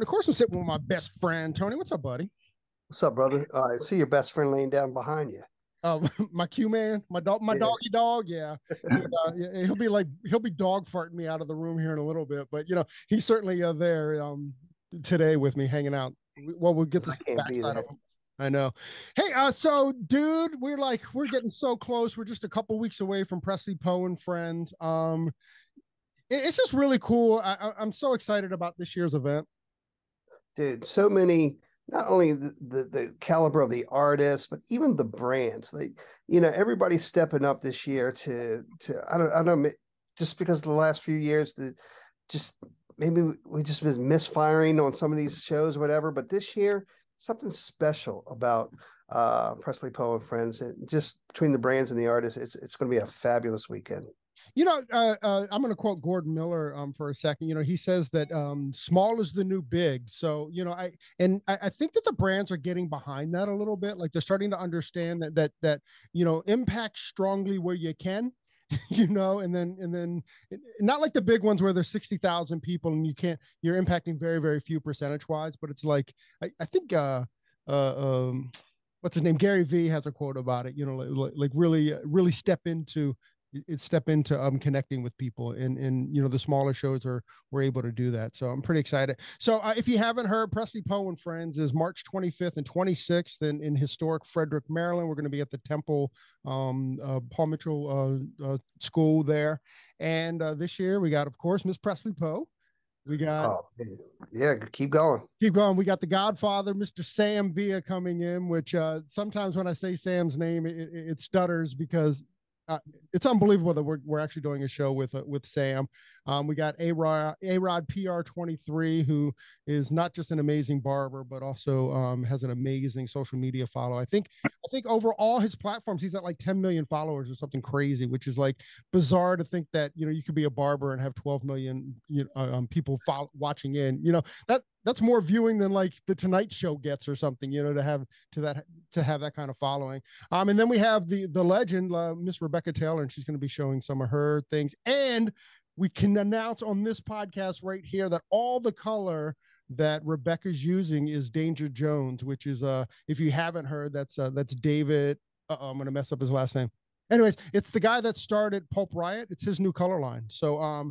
Of course, I'm sitting with my best friend, Tony. What's up, buddy? What's up, brother? I see your best friend laying down behind you. My Q man, my doggy dog. Yeah. Yeah, he'll be dog farting me out of the room here in a little bit, but you know, he's certainly there today with me, hanging out. Well, we'll get this backside of him. I know. Hey, so dude, we're getting so close. We're just a couple weeks away from Presley Poe and Friends. It's just really cool. I'm so excited about this year's event. Dude, so many, not only the caliber of the artists, but even the brands. Like, you know, everybody's stepping up this year to I don't know, just because of the last few years, maybe we just been misfiring on some of these shows or whatever. But this year, something special about Presley Poe and Friends, and just between the brands and the artists, it's going to be a fabulous weekend. You know, I'm going to quote Gordon Miller for a second. You know, he says that small is the new big. So, you know, I think that the brands are getting behind that a little bit. Like, they're starting to understand that you know, impact strongly where you can, you know, and then not like the big ones where there's 60,000 people and you're impacting very, very few percentage wise. But it's like, I think, what's his name? Gary Vee has a quote about it, you know, like really, really step into connecting with people, and you know, the smaller shows we're able to do that. So I'm pretty excited. So if you haven't heard, Presley Poe and Friends is March 25th and 26th in historic Frederick, Maryland. We're going to be at the Temple Paul Mitchell School there, and this year we got, of course, Miss Presley Poe. We got, keep going. We got the Godfather, Mr. Sam Villa, coming in, which sometimes when I say Sam's name, it stutters because. It's unbelievable that we're actually doing a show with Sam. We got A-Rod PR 23, who is not just an amazing barber, but also has an amazing social media follow. I think overall his platforms, he's at like 10 million followers or something crazy, which is like bizarre to think that, you know, you could be a barber and have 12 million people watching in, you know, that's more viewing than like the Tonight Show gets or something, you know, to have that kind of following. And then we have the legend, Miss Rebecca Taylor, and she's going to be showing some of her things. And we can announce on this podcast right here that all the color that Rebecca's using is Danger Jones, which is, if you haven't heard, that's David. I'm going to mess up his last name. Anyways, it's the guy that started Pulp Riot. It's his new color line. So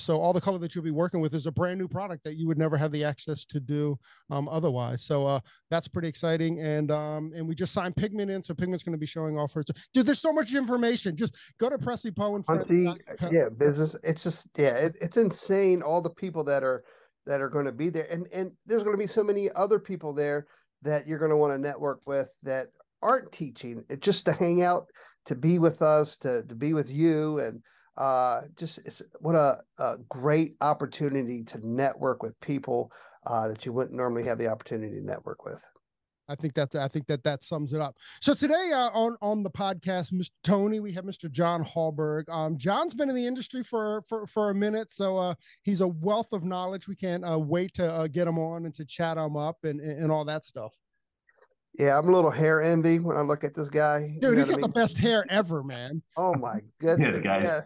so all the color that you'll be working with is a brand new product that you would never have the access to do otherwise. So that's pretty exciting. And we just signed Pigment in, so Pigment's going to be showing off her. Dude, there's so much information. Just go to Presley Poe and Friends. Yeah, business. It's just, yeah, it's insane. All the people that are going to be there, and there's going to be so many other people there that you're going to want to network with that aren't teaching. It's just to hang out. To be with us, to be with you, and just what a great opportunity to network with people that you wouldn't normally have the opportunity to network with. I think that sums it up. So today on the podcast, Mr. Tony, we have Mr. John Hallberg. John's been in the industry for a minute, so he's a wealth of knowledge. We can't wait to get him on and to chat him up and all that stuff. Yeah, I'm a little hair envy when I look at this guy. Dude, he's got the best hair ever, man. Oh, my goodness. Yes, guys.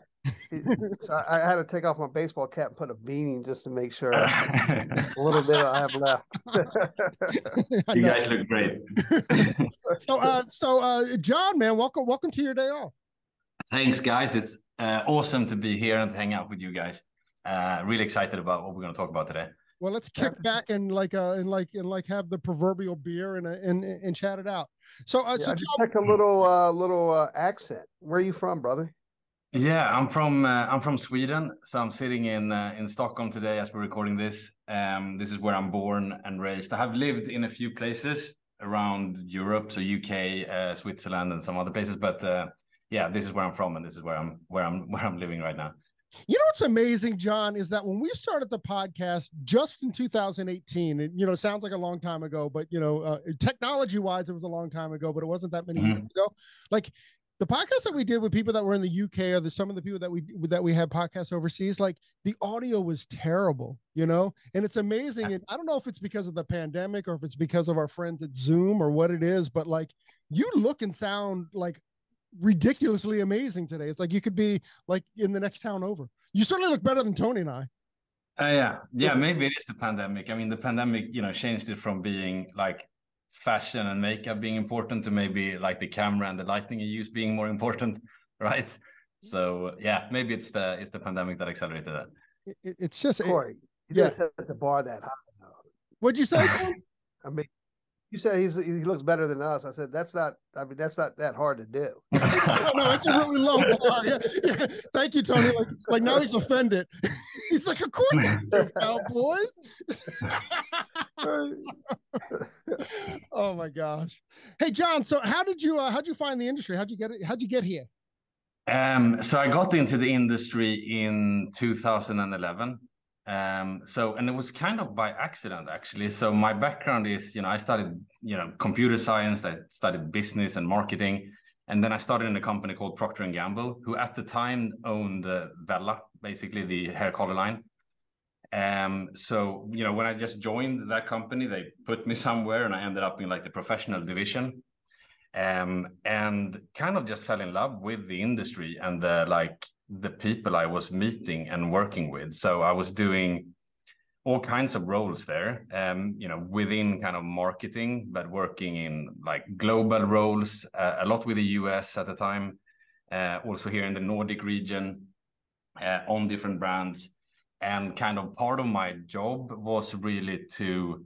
Yeah. So I had to take off my baseball cap and put a beanie just to make sure a little bit I have left. You guys look great. So, John, man, welcome to your day off. Thanks, guys. It's awesome to be here and to hang out with you guys. Really excited about what we're going to talk about today. Well, let's kick back and have the proverbial beer and chat it out. So, so John, like a little accent. Where are you from, brother? Yeah, I'm from Sweden. So I'm sitting in Stockholm today as we're recording this. This is where I'm born and raised. I have lived in a few places around Europe, so UK, Switzerland, and some other places. But yeah, this is where I'm from, and this is where I'm living right now. You know what's amazing, John, is that when we started the podcast just in 2018, and you know, it sounds like a long time ago, but you know, technology-wise, it was a long time ago, but it wasn't that many years ago. Like the podcast that we did with people that were in the UK, or the, some of the people that we had podcasts overseas, like the audio was terrible, you know. And it's amazing. And I don't know if it's because of the pandemic or if it's because of our friends at Zoom or what it is, but like you look and sound like ridiculously amazing today. It's like you could be like in the next town over. You certainly look better than Tony and I. Yeah, maybe it is the pandemic. I mean, the pandemic, you know, changed it from being like fashion and makeup being important to maybe like the camera and the lighting you use being more important, right? So yeah, maybe it's the pandemic that accelerated that. It's just Corey. You didn't set the bar that high, though. What'd you say? I mean, you said he looks better than us. I said, that's not, I mean, that's not that hard to do. No, it's a really low bar. Yeah, yeah. Thank you, Tony. Like now he's offended. He's like, of course I do, cowboys. Oh my gosh. Hey, John, so how'd you find the industry? How'd you get here? So I got into the industry in 2011. And it was kind of by accident, actually. So my background is, you know, I studied, you know, computer science, I studied business and marketing. And then I started in a company called Procter and Gamble, who at the time owned Wella, basically the hair color line. So, you know, when I just joined that company, they put me somewhere and I ended up in like the professional division, and kind of just fell in love with the industry and the people I was meeting and working with. So I was doing all kinds of roles there, you know, within kind of marketing, but working in like global roles, a lot with the US at the time, also here in the Nordic region, on different brands. And kind of part of my job was really to,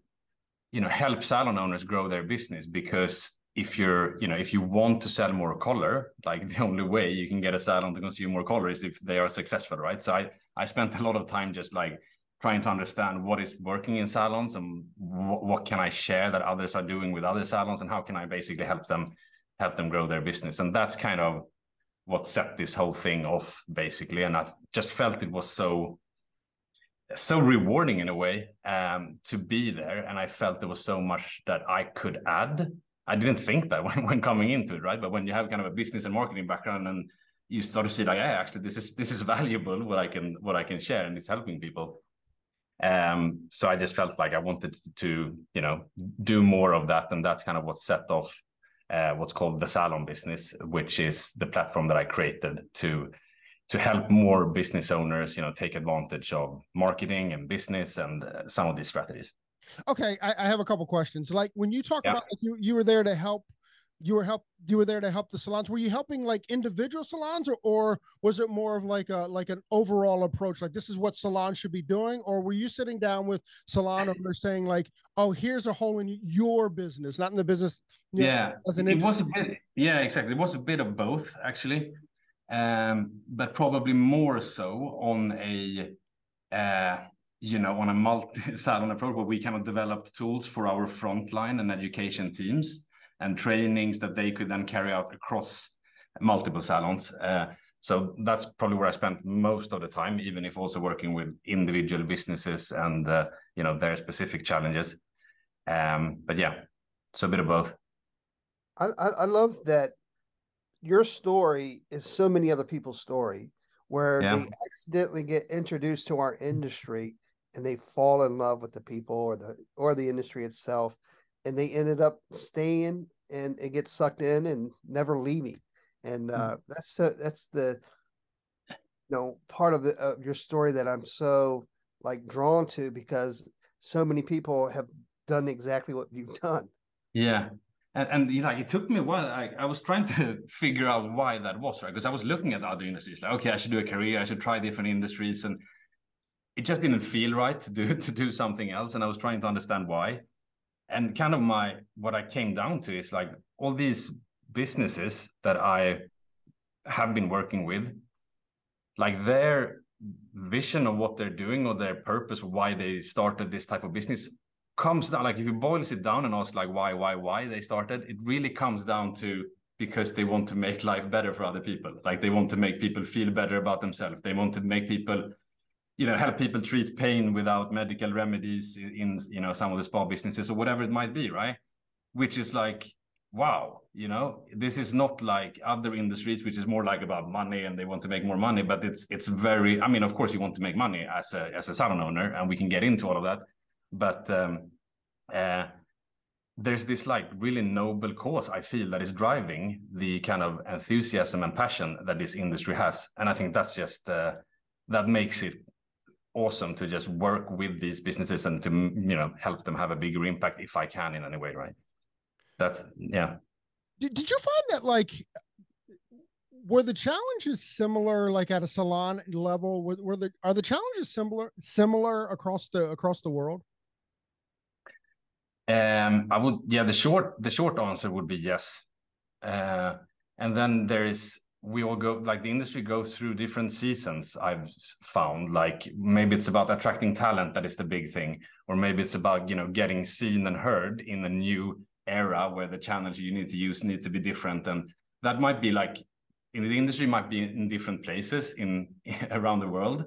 you know, help salon owners grow their business, because if you're, you know, if you want to sell more color, like the only way you can get a salon to consume more color is if they are successful, right? So I spent a lot of time just like trying to understand what is working in salons and what can I share that others are doing with other salons, and how can I basically help them grow their business. And that's kind of what set this whole thing off, basically. And I just felt it was so rewarding in a way, to be there. And I felt there was so much that I could add. I didn't think that when coming into it, right? But when you have kind of a business and marketing background, and you start to see like, yeah, actually, this is valuable, what I can share, and it's helping people. So I just felt like I wanted to, you know, do more of that, and that's kind of what set off what's called The Salon Business, which is the platform that I created to help more business owners, you know, take advantage of marketing and business and some of these strategies. Okay, I have a couple questions. Like when you talk about like you were there to help, you were there to help the salons. Were you helping like individual salons, or was it more of like an overall approach? Like this is what salons should be doing, or were you sitting down with salon owners saying like, oh, here's a hole in your business, not in the business? Yeah, it was a bit. Yeah, exactly. It was a bit of both actually, but probably more so on a. You know, on a multi-salon approach, where we kind of developed tools for our frontline and education teams and trainings that they could then carry out across multiple salons. So that's probably where I spent most of the time, even if also working with individual businesses and, you know, their specific challenges. But yeah, so a bit of both. I love that your story is so many other people's story, where they accidentally get introduced to our industry and they fall in love with the people or the industry itself, and they ended up staying and get sucked in and never leaving. And that's the you know, part of the your story that I'm so like drawn to, because so many people have done exactly what you've done. Yeah. And you know, it took me a while. I was trying to figure out why that was, right? Because I was looking at other industries, like, okay, I should do a career, I should try different industries, and it just didn't feel right to do something else. And I was trying to understand why. And kind of what I came down to is like all these businesses that I have been working with, like their vision of what they're doing or their purpose, why they started this type of business, comes down, like if you boil it down and ask like why they started, it really comes down to because they want to make life better for other people. Like they want to make people feel better about themselves. They want to make people, you know, help people treat pain without medical remedies in, you know, some of the spa businesses or whatever it might be, right? Which is like, wow, you know, this is not like other industries, which is more like about money and they want to make more money, but it's very, I mean, of course you want to make money as a salon owner, and we can get into all of that. But there's this like really noble cause, I feel, that is driving the kind of enthusiasm and passion that this industry has. And I think that's just, that makes it awesome to just work with these businesses and to, you know, help them have a bigger impact if I can in any way, right? That's, yeah. Did you find that like, were the challenges similar, like at a salon level? Are the challenges similar across the world? I would, yeah, the short answer would be yes. And then there is, we all go, like the industry goes through different seasons, I've found. Like maybe it's about attracting talent, that is the big thing. Or maybe it's about, you know, getting seen and heard in a new era where the channels you need to use need to be different. And that might be like, in the industry might be in different places in around the world.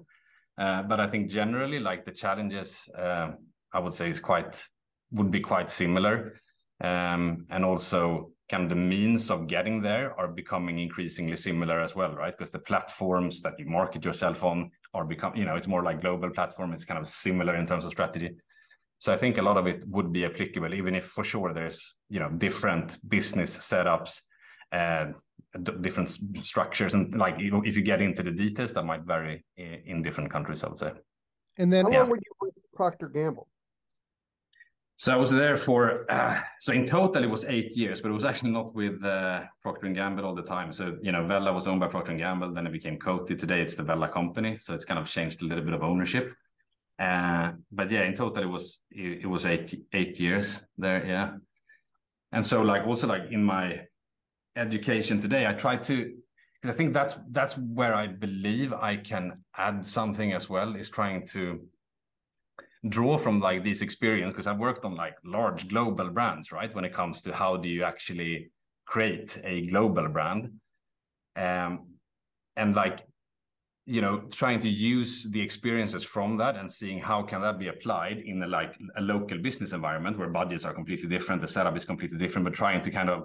But I think generally like the challenges, I would say would be quite similar. And also kind of the means of getting there are becoming increasingly similar as well, right? Because the platforms that you market yourself on are become, you know, it's more like global platform. It's kind of similar in terms of strategy. So I think a lot of it would be applicable, even if for sure there's, you know, different business setups, different structures. And like, you know, if you get into the details, that might vary in different countries, I would say. And then how long were you with Procter and Gamble? So I was there for, so in total it was 8 years, but it was actually not with Procter and Gamble all the time. So, you know, Wella was owned by Procter and Gamble, then it became Coty. Today it's the Wella company. So it's kind of changed a little bit of ownership. But yeah, in total it was eight years there, yeah. And so like, also like in my education today, I try to, because I think that's where I believe I can add something as well, is trying to draw from like this experience, because I've worked on like large global brands, right? When it comes to how do you actually create a global brand, and like, you know, trying to use the experiences from that and seeing how can that be applied in a, like a local business environment where budgets are completely different, the setup is completely different, but trying to kind of,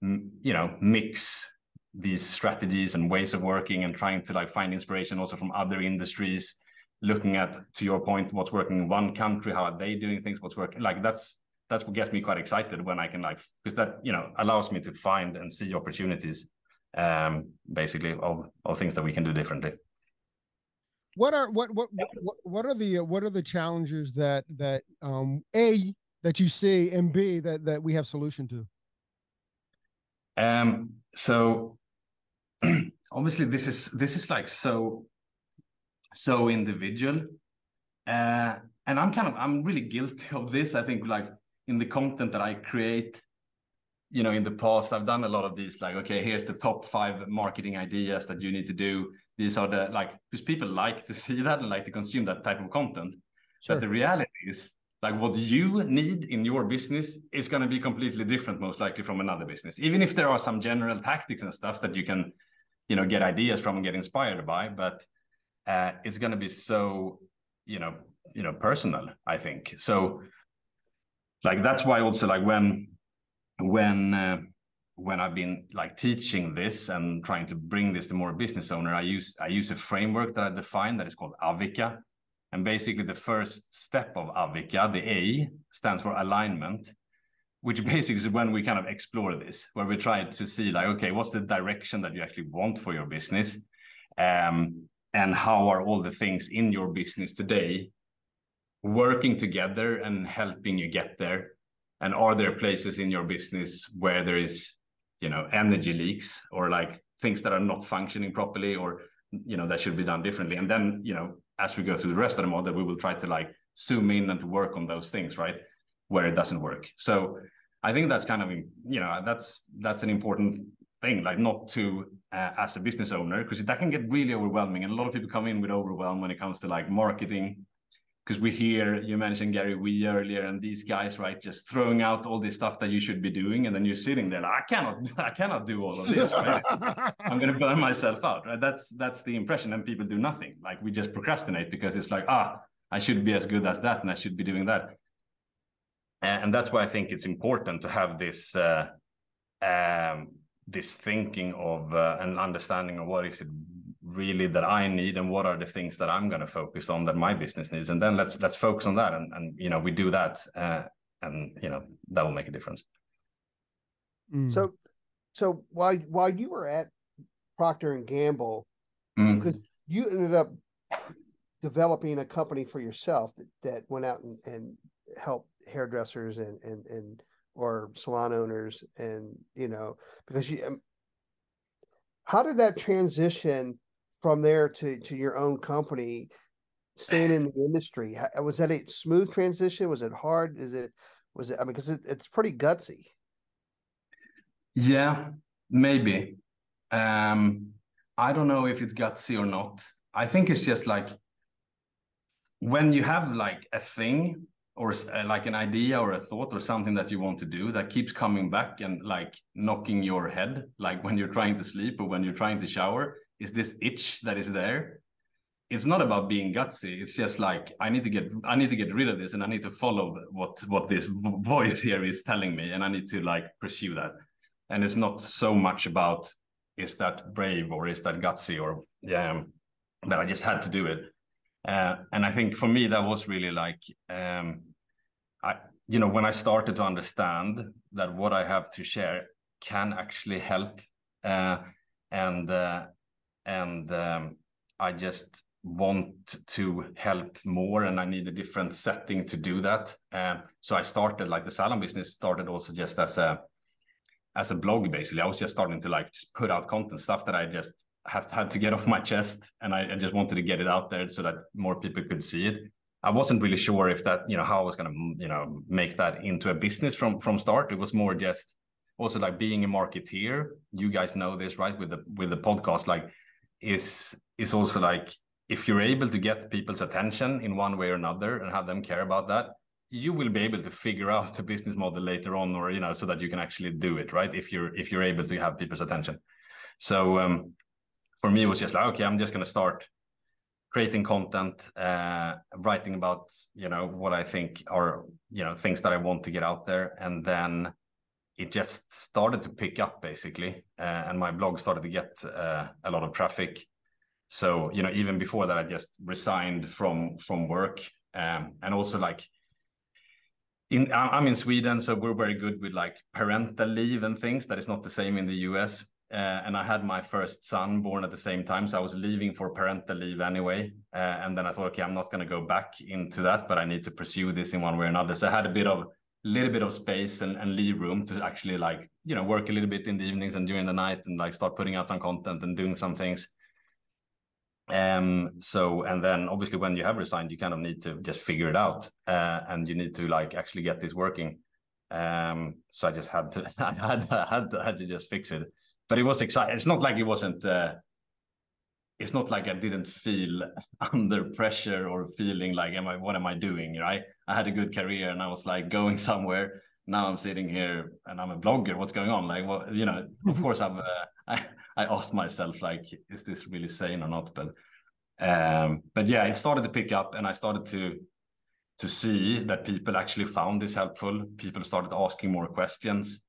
you know, mix these strategies and ways of working and trying to like find inspiration also from other industries. Looking at, to your point, what's working in one country, how are they doing things, what's working, like that's what gets me quite excited when I can, like, because that, you know, allows me to find and see opportunities, basically of things that we can do differently. What are the challenges that A, that you see, and B, that we have solution to? So obviously this is like so individual, and I'm really guilty of this. I think like in the content that I create, you know, in the past, I've done a lot of these, like, okay, here's the top 5 marketing ideas that you need to do. These are the, like, because people like to see that and like to consume that type of content. Sure. But the reality is like what you need in your business is going to be completely different, most likely, from another business, even if there are some general tactics and stuff that you can, you know, get ideas from and get inspired by. But it's going to be so, you know, personal, I think. So like, that's why also like when I've been like teaching this and trying to bring this to more business owner, I use a framework that I define that is called AVEKA. And basically the first step of AVEKA, the A, stands for alignment, which basically is when we kind of explore this, where we try to see like, okay, what's the direction that you actually want for your business? And how are all the things in your business today working together and helping you get there? And are there places in your business where there is, you know, energy leaks or like things that are not functioning properly, or, you know, that should be done differently? And then, you know, as we go through the rest of the model, we will try to like zoom in and work on those things, right, where it doesn't work. So I think that's kind of, you know, that's an important thing, like not to, as a business owner, because that can get really overwhelming. And a lot of people come in with overwhelm when it comes to like marketing because we hear, you mentioned Gary Vee earlier, and these guys, right, just throwing out all this stuff that you should be doing, and then you're sitting there like, I cannot do all of this, right? I'm going to burn myself out, right? That's the impression, and people do nothing. Like, we just procrastinate because it's like, I should be as good as that, and I should be doing that. And that's why I think it's important to have this this thinking of an understanding of what is it really that I need, and what are the things that I'm going to focus on that my business needs, and then let's focus on that, and you know, we do that, and you know, that will make a difference. So while you were at Procter and Gamble, because you ended up developing a company for yourself that went out and helped hairdressers and or salon owners, and you know, because you, how did that transition from there to your own company, staying in the industry? Was that a smooth transition? Was it hard? Was it, I mean, because it's pretty gutsy. Yeah, maybe. I don't know if it's gutsy or not. I think it's just like, when you have like a thing or like an idea or a thought or something that you want to do that keeps coming back and like knocking your head, like when you're trying to sleep or when you're trying to shower, is this itch that is there. It's not about being gutsy. It's just like, I need to get rid of this, and I need to follow what this voice here is telling me, and I need to like pursue that. And it's not so much about, is that brave or is that gutsy, or but I just had to do it. And I think for me, that was really like, when I started to understand that what I have to share can actually help, and I just want to help more, and I need a different setting to do that. So I started, like, the salon business started also just as a blog, basically. I was just starting to like just put out content, stuff that I just had to get off my chest, and I just wanted to get it out there so that more people could see it. I wasn't really sure if that, you know, how I was going to, you know, make that into a business from start. It was more just also like being a marketeer. You guys know this, right? With the podcast, like is also like, if you're able to get people's attention in one way or another and have them care about that, you will be able to figure out the business model later on, or, you know, so that you can actually do it, right? If you're able to have people's attention. So, for me, it was just like, okay, I'm just going to start creating content, writing about, you know, what I think are, you know, things that I want to get out there. And then it just started to pick up, basically. And my blog started to get a lot of traffic. So, you know, even before that, I just resigned from work. And also like, I'm in Sweden, so we're very good with like parental leave and things. That is not the same in the US. And I had my first son born at the same time, so I was leaving for parental leave anyway. And then I thought, okay, I'm not going to go back into that, but I need to pursue this in one way or another. So I had a little bit of space and leave room to actually, like, you know, work a little bit in the evenings and during the night, and like start putting out some content and doing some things. So, and then obviously when you have resigned, you kind of need to just figure it out, and you need to like actually get this working. So I just had to I had to just fix it. But it was exciting. It's not like it wasn't. It's not like I didn't feel under pressure or feeling like, what am I doing? Right? I had a good career and I was like going somewhere. Now I'm sitting here and I'm a blogger. What's going on? Like, well, you know, of course I asked myself, like, is this really sane or not? But yeah, it started to pick up, and I started to see that people actually found this helpful. People started asking more questions.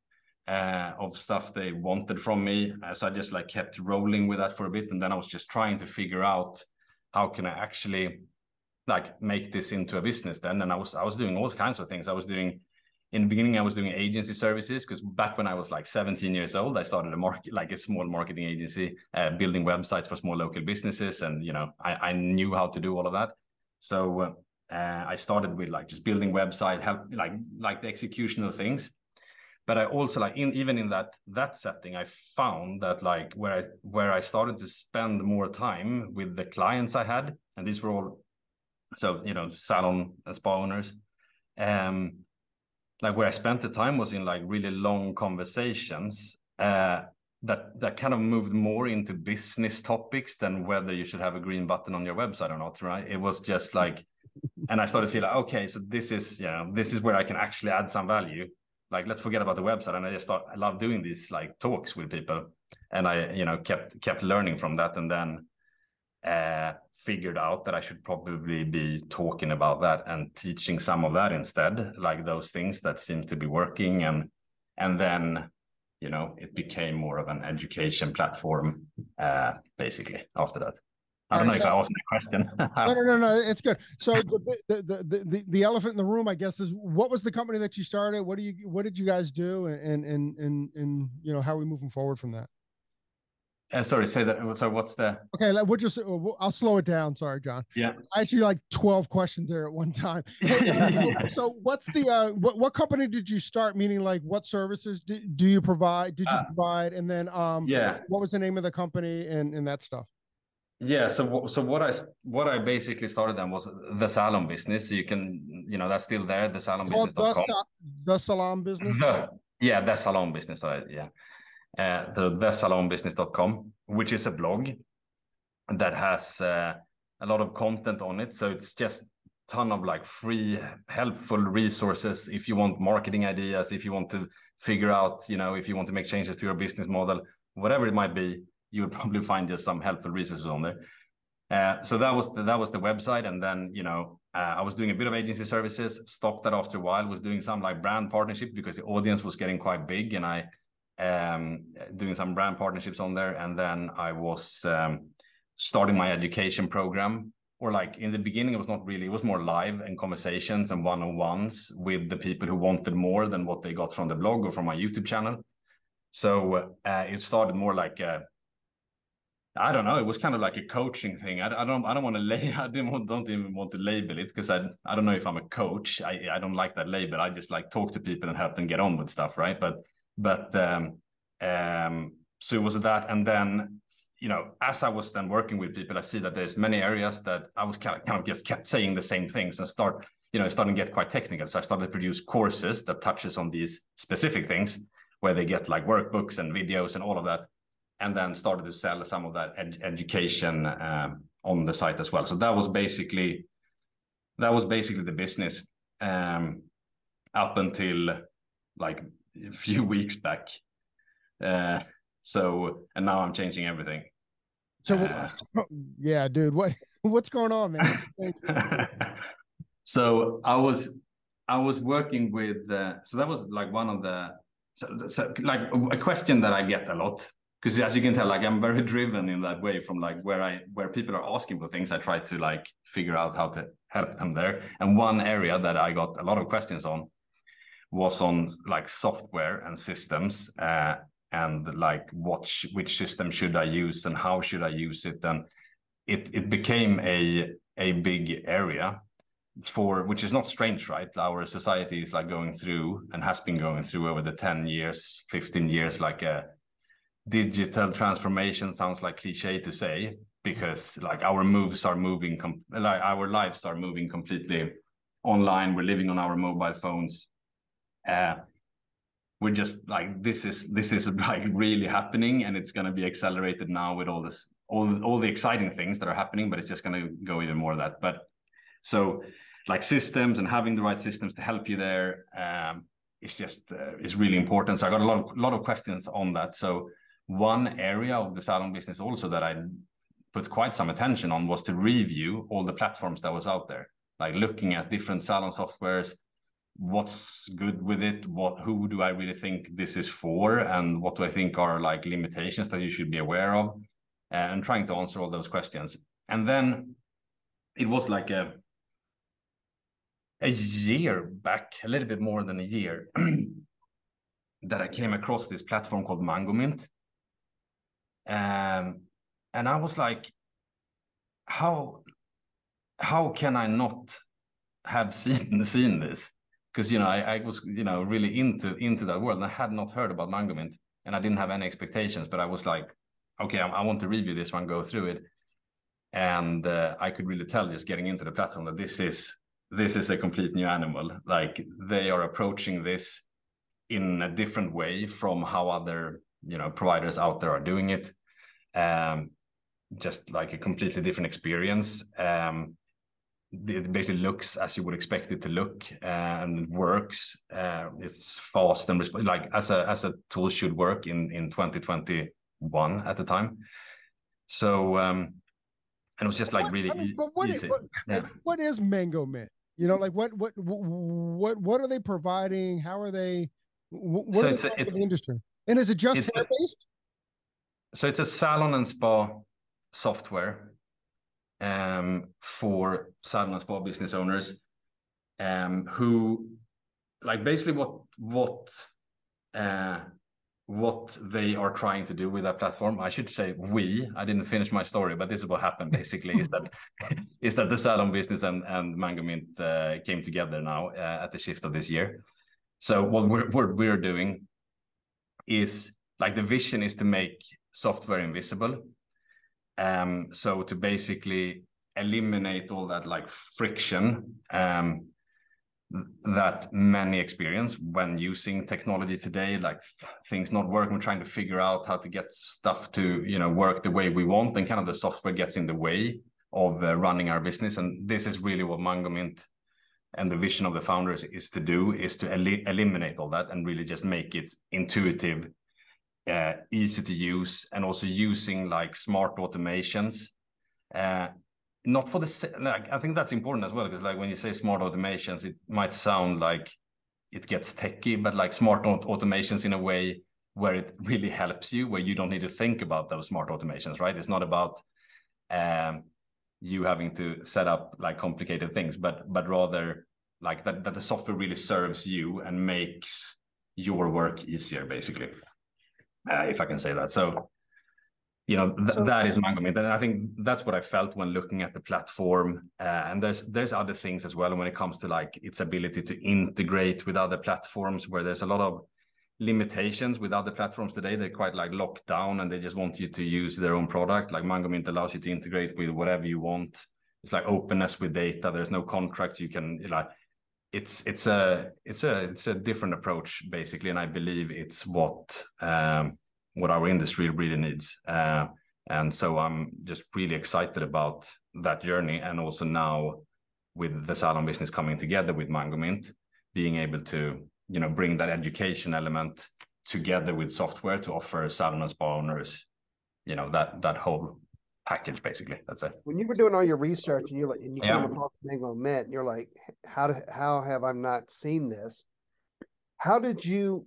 Of stuff they wanted from me. So I just like kept rolling with that for a bit. And then I was just trying to figure out, how can I actually like make this into a business then? And I was doing all kinds of things. In the beginning, I was doing agency services, because back when I was like 17 years old, I started a small marketing agency, building websites for small local businesses. And, you know, I knew how to do all of that. So I started with like just building website, like the executional things. But I also like even in that setting, I found that like where I started to spend more time with the clients I had, and these were all, so, you know, salon and spa owners, like where I spent the time was in like really long conversations that kind of moved more into business topics than whether you should have a green button on your website or not, right? It was just like And I started to feel like, okay, so this is, yeah, this is where I can actually add some value. Like, let's forget about the website. And I just thought, I love doing these like talks with people. And I, you know, kept learning from that, and then figured out that I should probably be talking about that and teaching some of that instead, like those things that seem to be working. And then, you know, it became more of an education platform, basically, after that. I don't know if I answered the question. No, it's good. So the elephant in the room, I guess, is what was the company that you started? What did you guys do? And you know, how are we moving forward from that? Sorry, say that. So what's the? Okay, I'll slow it down. Sorry, John. Yeah. I asked you like 12 questions there at one time. So what's the, what company did you start? Meaning, like, what services do you provide? Did you provide? And then what was the name of the company and that stuff? Yeah, so what I basically started then was The Salon Business. You can, you know, that's still there, TheSalonBusiness.com. The Salon Business? The Salon Business, right, yeah. TheSalonBusiness.com, which is a blog that has a lot of content on it. So it's just a ton of like free, helpful resources if you want marketing ideas, if you want to figure out, you know, if you want to make changes to your business model, whatever it might be. You would probably find just some helpful resources on there. So that was the website. And then, you know, I was doing a bit of agency services, stopped that after a while, was doing some like brand partnership because the audience was getting quite big, and I doing some brand partnerships on there. And then I was starting my education program, or like in the beginning, it was not really, it was more live and conversations and one-on-ones with the people who wanted more than what they got from the blog or from my YouTube channel. So it started more like I don't know. It was kind of like a coaching thing. I don't even want to label it because I don't know if I'm a coach. I don't like that label. I just like talk to people and help them get on with stuff, right? But so it was that, and then, you know, as I was then working with people, I see that there's many areas that I was kind of just kept saying the same things and starting to get quite technical. So I started to produce courses that touches on these specific things where they get like workbooks and videos and all of that. And then started to sell some of that education on the site as well. So that was basically the business up until like a few weeks back. And now I'm changing everything. So yeah, dude, what's going on, man? So I was working with. So that was like one of the like a question that I get a lot. Because as you can tell, like I'm very driven in that way from like where people are asking for things, I try to like figure out how to help them there. And one area that I got a lot of questions on was on like software and systems and like which system should I use and how should I use it. And it became a big area for, which is not strange, right? Our society is like going through and has been going through over the 10 years, 15 years, like a digital transformation. Sounds like cliche to say, because like our lives are moving completely online. We're living on our mobile phones. We're just like, this is like really happening, and it's going to be accelerated now with all this, all the exciting things that are happening, but it's just going to go even more of that. But so like systems and having the right systems to help you there, it's just, it's really important. So I got a lot of questions on that. So one area of the salon business also that I put quite some attention on was to review all the platforms that was out there, like looking at different salon softwares, what's good with it, who do I really think this is for, and what do I think are like limitations that you should be aware of, and trying to answer all those questions. And then it was like a year back, a little bit more than a year, that I came across this platform called Mangomint. And I was like, how can I not have seen this? Because, you know, I was, you know, really into that world, and I had not heard about Mangomint, and I didn't have any expectations, but I was like, okay, I want to review this one, go through it. And I could really tell just getting into the platform that this is a complete new animal. Like they are approaching this in a different way from how other, you know, providers out there are doing it. Just like a completely different experience. it basically looks as you would expect it to look, and it works. It's fast and like as a tool should work in 2021 at the time. So and it was just like really. I mean, but what easy. What is Mangomint? You know, like what are they providing? How are they? What so are they for the industry? And is it just hair based? So it's a salon and spa software for salon and spa business owners who, like, basically what they are trying to do with that platform. I should say we. I didn't finish my story, but this is what happened basically. is that the salon business and Mangomint came together now at the shift of this year. So what we're doing is, like, the vision is to make software invisible. So to basically eliminate all that, like, friction that many experience when using technology today, like things not working, we're trying to figure out how to get stuff to, you know, work the way we want, and kind of the software gets in the way of running our business. And this is really what Mangomint and the vision of the founders is to do, is to eliminate all that and really just make it intuitive, easy to use, and also using, like, smart automations. Not for the, like, I think that's important as well, because, like, when you say smart automations, it might sound like it gets techy, but, like, smart automations in a way where it really helps you, where you don't need to think about those smart automations, right? It's not about you having to set up, like, complicated things, but rather, like, that the software really serves you and makes your work easier, basically. If I can say that. So, you know, that is Mangomint. And I think that's what I felt when looking at the platform. And there's other things as well when it comes to, like, its ability to integrate with other platforms, where there's a lot of limitations with other platforms today. They're quite, like, locked down and they just want you to use their own product. Like, Mangomint allows you to integrate with whatever you want. It's like openness with data. There's no contract. You can, you know, it's a different approach, basically, and I believe it's what our industry really needs, and so I'm just really excited about that journey, and also now with the salon business coming together with Mangomint, being able to, you know, bring that education element together with software to offer salon and spa owners, you know, that whole package, basically. That's it. When you were doing all your research and you're like, and you came across Mangomint, and you're like, how have I not seen this? How did you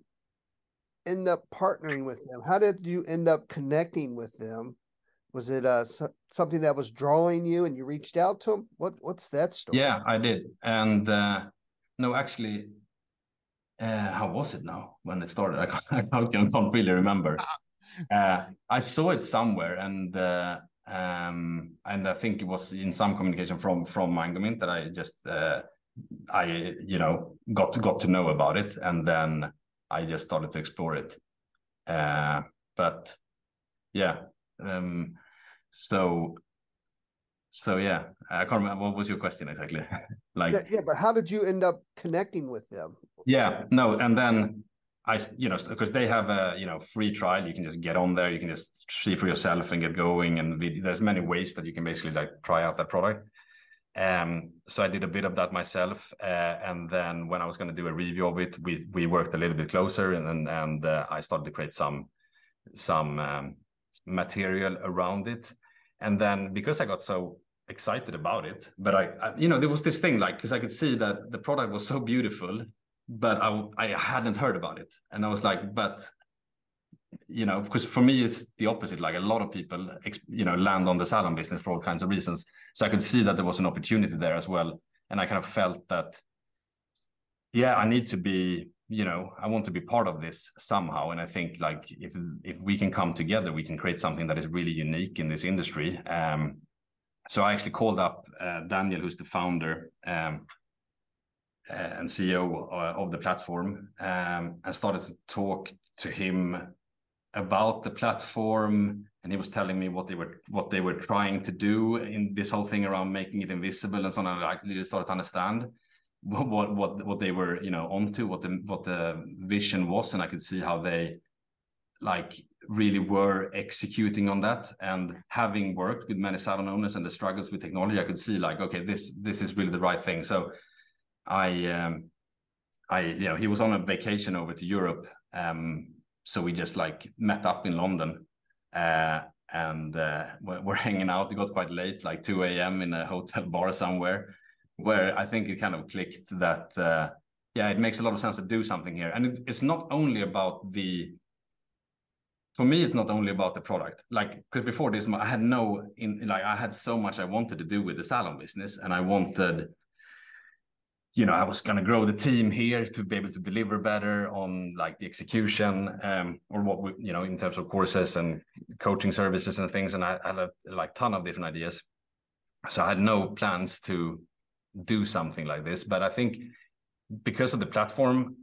end up partnering with them? How did you end up connecting with them? Was it something that was drawing you, and you reached out to them? What's that story? Yeah, I did, and no, actually, how was it now when it started? I can't really remember. I saw it somewhere, and I think it was in some communication from Mangomint that I just got to know about it, and then I just started to explore it. I can't remember what was your question exactly. Like, but how did you end up connecting with them? Yeah, no, and then I, you know, because they have a, you know, free trial. You can just get on there. You can just see for yourself and get going. And there's many ways that you can basically, like, try out that product. So I did a bit of that myself. And then when I was going to do a review of it, we worked a little bit closer, and I started to create some material around it. And then because I got so excited about it, but I you know, there was this thing, like, because I could see that the product was so beautiful, but I hadn't heard about it. And I was like, but, you know, because for me, it's the opposite. Like, a lot of people, you know, land on the salon business for all kinds of reasons. So I could see that there was an opportunity there as well. And I kind of felt that, yeah, I need to be, you know, I want to be part of this somehow. And I think, like, if we can come together, we can create something that is really unique in this industry. So I actually called up Daniel, who's the founder, and CEO of the platform, and started to talk to him about the platform, and he was telling me what they were trying to do in this whole thing around making it invisible and so on. I really started to understand what they were, you know, onto, what the vision was, and I could see how they, like, really were executing on that. And having worked with many salon owners and the struggles with technology, I could see like, okay, this is really the right thing. So I you know, he was on a vacation over to Europe. So we just like met up in London, and we're hanging out. It got quite late, like 2 a.m. in a hotel bar somewhere, where I think it kind of clicked that, yeah, it makes a lot of sense to do something here. And it's not only about the, for me, it's not only about the product. Like, because before this, I had I had so much I wanted to do with the salon business, and I wanted, you know, I was going to grow the team here to be able to deliver better on like the execution, or what we, you know, in terms of courses and coaching services and things. And I had a like ton of different ideas. So I had no plans to do something like this, but I think because of the platform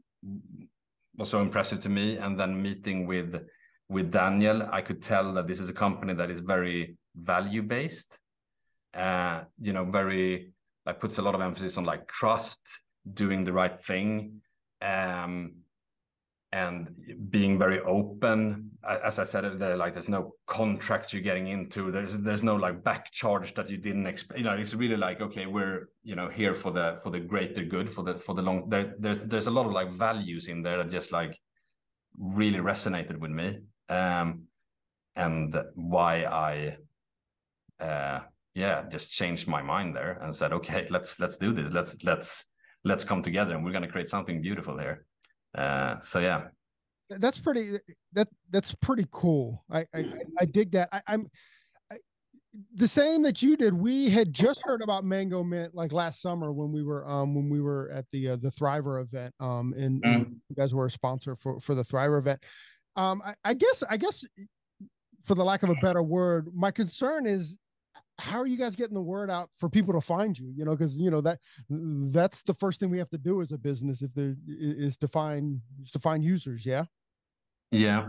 was so impressive to me, and then meeting with Daniel, I could tell that this is a company that is very value-based, you know, very, like, puts a lot of emphasis on like trust, doing the right thing, and being very open. As I said, like, there's no contracts you're getting into. There's no like back charge that you didn't expect. You know, it's really like, okay, we're, you know, here for the greater good, for the long. There's a lot of like values in there that just like really resonated with me, and why I. Just changed my mind there and said, okay, let's do this. Let's come together, and we're going to create something beautiful here. So yeah, that's pretty cool. I dig that. I'm the same that you did. We had just heard about Mangomint like last summer when we were at the Thriver event. And you guys were a sponsor for the Thriver event. I guess for the lack of a better word, my concern is, how are you guys getting the word out for people to find you? You know, because, you know, that's the first thing we have to do as a business is to find users. Yeah,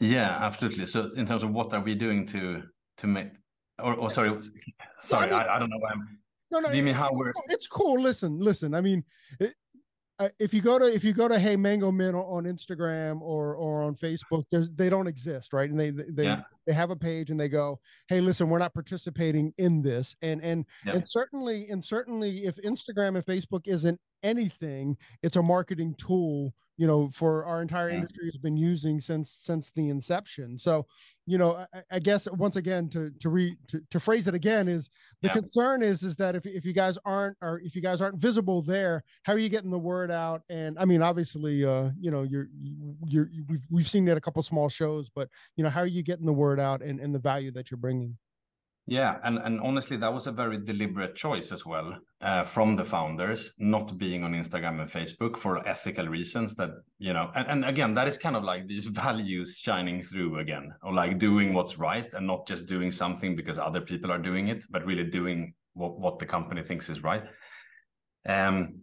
absolutely. So in terms of what are we doing to make, or sorry, I don't know why I'm. No. Do you mean how we're? It's cool. Listen. I mean, if you go to Hey Mango Men on Instagram or on Facebook, they don't exist, right? And they have a page and they go, hey, listen, we're not participating in this, and certainly if Instagram and Facebook isn't anything, it's a marketing tool, you know, for our entire industry has been using since the inception. So, you know, I guess once again to phrase it again is the concern is that if you guys aren't visible there, how are you getting the word out? And I mean, obviously, you know, we've seen that a couple of small shows, but you know, how are you getting the word out and the value that you're bringing? Yeah, and honestly, that was a very deliberate choice as well from the founders, not being on Instagram and Facebook for ethical reasons that, you know, and again, that is kind of like these values shining through again, or like doing what's right and not just doing something because other people are doing it, but really doing what the company thinks is right. And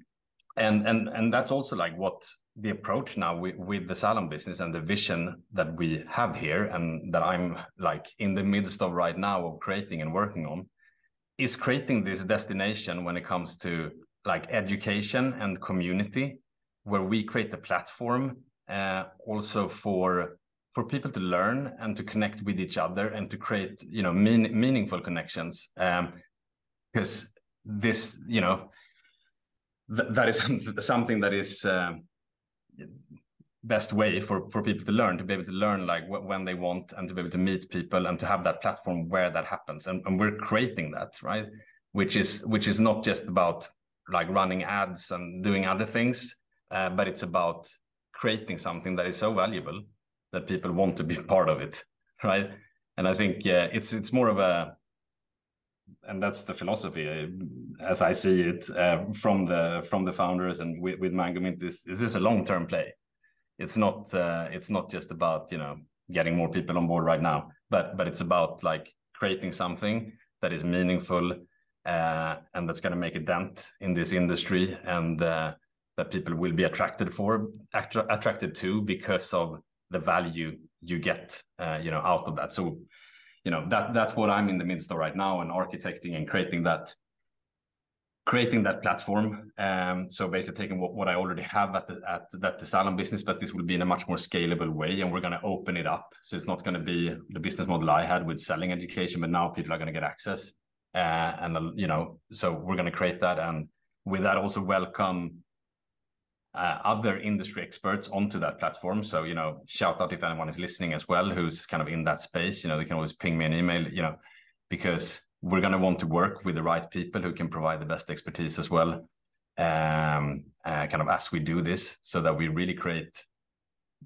that's also like what the approach now with the salon business and the vision that we have here, and that I'm like in the midst of right now of creating and working on, is creating this destination when it comes to like education and community, where we create a platform also for people to learn and to connect with each other and to create, you know, meaningful connections, because this, you know, that is something that is best way for people to learn, to be able to learn like when they want, and to be able to meet people, and to have that platform where that happens, and we're creating that, right, which is not just about like running ads and doing other things, but it's about creating something that is so valuable that people want to be part of it, right? And I think it's more of a, and that's the philosophy as I see it, from the founders and with Mangomint. This is a long-term play. It's not just about, you know, getting more people on board right now, but it's about like creating something that is meaningful, and that's going to make a dent in this industry, and that people will be attracted to because of the value you get, you know, out of that. So, you know, that's what I'm in the midst of right now, and architecting and creating that. creating that platform. So basically taking what I already have at the salon business, but this will be in a much more scalable way, and we're going to open it up. So it's not going to be the business model I had with selling education, but now people are going to get access. And, you know, so we're going to create that. And with that also welcome other industry experts onto that platform. So, you know, shout out if anyone is listening as well, who's kind of in that space, you know, they can always ping me an email, you know, because we're going to want to work with the right people who can provide the best expertise as well, kind of as we do this, so that we really create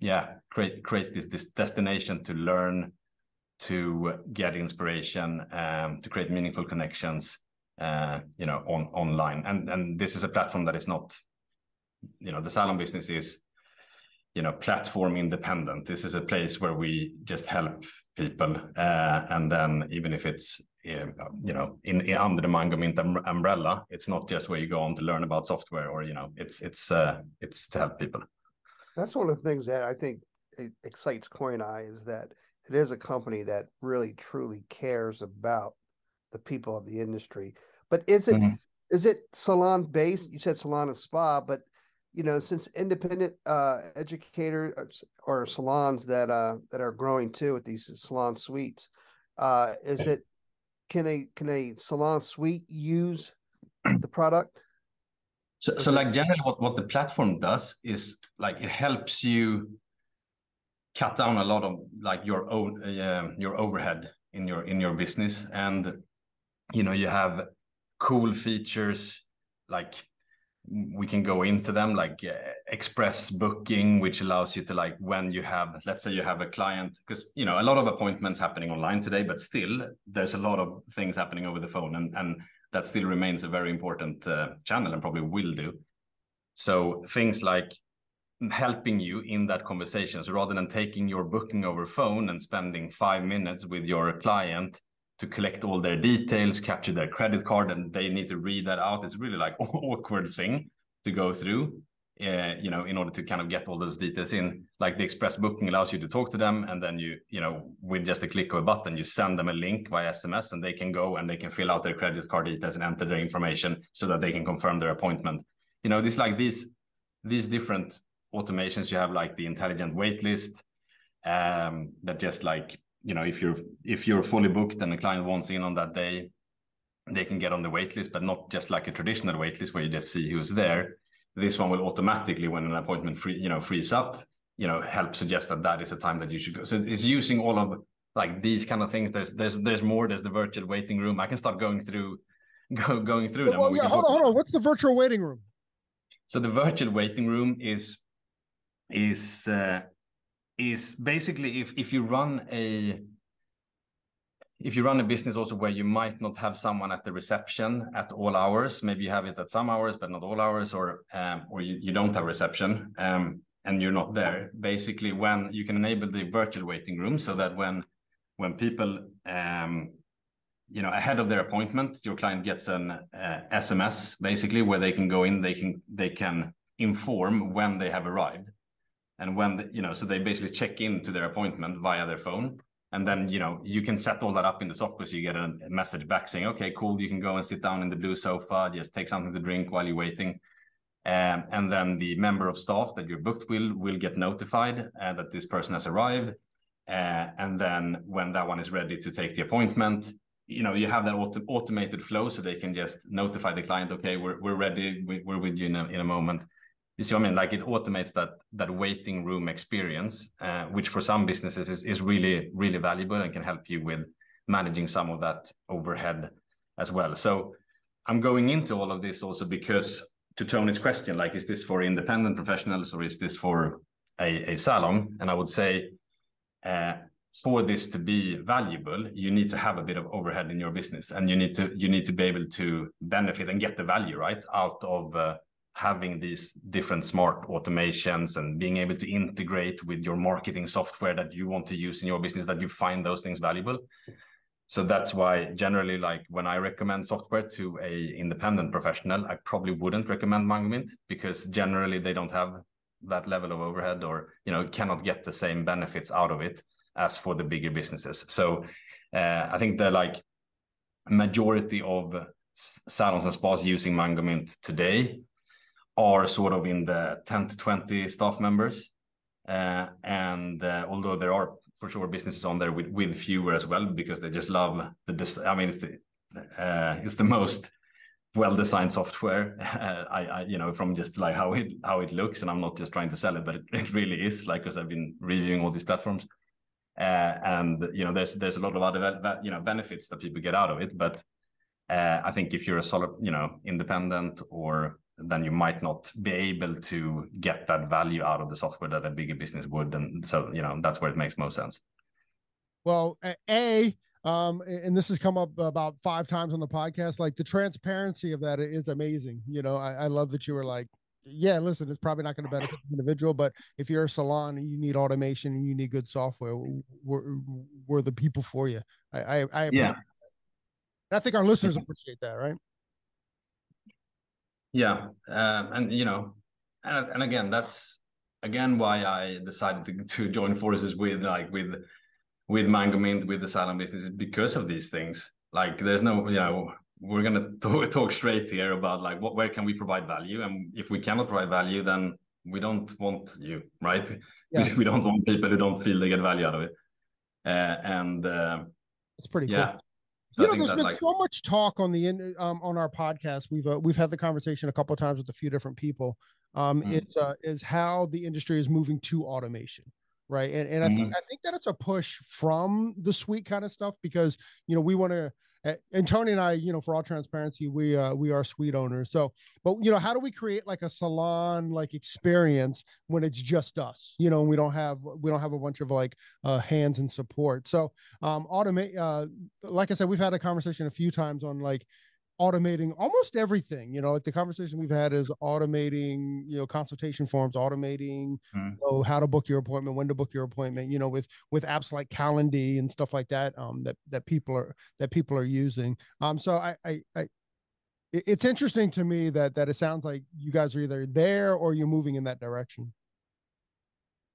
this destination to learn, to get inspiration, to create meaningful connections, you know, online. And this is a platform that is not, you know, the salon business is, you know, platform independent. This is a place where we just help people. And then even if it's, you know, in under the Mangomint umbrella, it's not just where you go on to learn about software or, you know, it's to help people. That's one of the things that I think excites CoinEye, is that it is a company that really truly cares about the people of the industry. But is it salon based? You said salon and spa, but you know, since independent educators or salons that are growing too with these salon suites, is it can a salon suite use the product? So like generally what the platform does is like it helps you cut down a lot of like your own your overhead in your business, and you know you have cool features like we can go into them, like express booking, which allows you to like when you have, let's say you have a client, because you know a lot of appointments happening online today, but still there's a lot of things happening over the phone, and that still remains a very important channel and probably will do. So things like helping you in that conversation. So rather than taking your booking over phone and spending 5 minutes with your client to collect all their details, capture their credit card, and they need to read that out, it's really like an awkward thing to go through, you know, in order to kind of get all those details in. Like the express booking allows you to talk to them, and then you know, with just a click of a button, you send them a link via SMS, and they can go and they can fill out their credit card details and enter their information so that they can confirm their appointment. You know, this like these different automations. You have like the intelligent waitlist that just like, you know, if you're fully booked and the client wants in on that day, they can get on the waitlist, but not just like a traditional waitlist where you just see who's there. This one will automatically, when an appointment frees up, you know, help suggest that is a time that you should go. So it's using all of like these kind of things. There's more. There's the virtual waiting room. I can start going through them. Well, yeah, hold on. What's the virtual waiting room? So the virtual waiting room is basically if you run a business also where you might not have someone at the reception at all hours, maybe you have it at some hours but not all hours, or you don't have reception and you're not there. Basically, when you can enable the virtual waiting room so that when people you know, ahead of their appointment, your client gets an SMS basically where they can go in, they can inform when they have arrived, and when you know, so they basically check in to their appointment via their phone, and then you know you can set all that up in the software, so you get a message back saying, okay, cool, you can go and sit down in the blue sofa, just take something to drink while you're waiting, and then the member of staff that you're booked will get notified that this person has arrived, and then when that one is ready to take the appointment, you know, you have that automated flow, so they can just notify the client, okay, we're ready, we're with you in a moment. You see what I mean? Like it automates that waiting room experience, which for some businesses is really, really valuable and can help you with managing some of that overhead as well. So I'm going into all of this also because, to Tony's question, like, is this for independent professionals or is this for a salon? And I would say, for this to be valuable, you need to have a bit of overhead in your business, and you need to be able to benefit and get the value right out of having these different smart automations and being able to integrate with your marketing software that you want to use in your business, that you find those things valuable. So that's why generally, like when I recommend software to a independent professional, I probably wouldn't recommend Mangomint, because generally they don't have that level of overhead, or you know, cannot get the same benefits out of it as for the bigger businesses. So I think the like majority of salons and spas using Mangomint today are sort of in the 10 to 20 staff members. Although there are for sure businesses on there with fewer as well, because they just love the, I mean, it's the most well-designed software, you know, from just like how it looks. And I'm not just trying to sell it, but it really is, like, because I've been reviewing all these platforms. And, you know, there's a lot of other, you know, benefits that people get out of it. But I think if you're a solo, you know, independent, or then you might not be able to get that value out of the software that a bigger business would. And so, you know, that's where it makes most sense. Well, and this has come up about 5 times on the podcast, like the transparency of that is amazing. You know, I love that you were like, yeah, listen, it's probably not going to benefit the individual, but if you're a salon and you need automation and you need good software, we're the people for you. I appreciate that. And I think our listeners appreciate that, right? Yeah. And, you know, and again, that's again why I decided to join forces with Mangomint, with the salon business, because of these things. Like, there's no, you know, we're going to talk straight here about like where can we provide value? And if we cannot provide value, then we don't want you, right? Yeah. We don't want people who don't feel they get value out of it. It's pretty cool. So you know, there's been so much talk on our podcast. We've had the conversation a couple of times with a few different people. It's how the industry is moving to automation, right? And I think that it's a push from the suite kind of stuff, because, you know, we want to. And Tony and I, you know, for all transparency, we are suite owners. So, but, you know, how do we create like a salon like experience when it's just us, you know, and we don't have a bunch of like hands and support. So like I said, we've had a conversation a few times on like automating almost everything, you know, like the conversation we've had is automating, you know, consultation forms, automating, you know, how to book your appointment, when to book your appointment, you know, with apps like Calendly and stuff like that, that people are using. So I it's interesting to me that it sounds like you guys are either there or you're moving in that direction.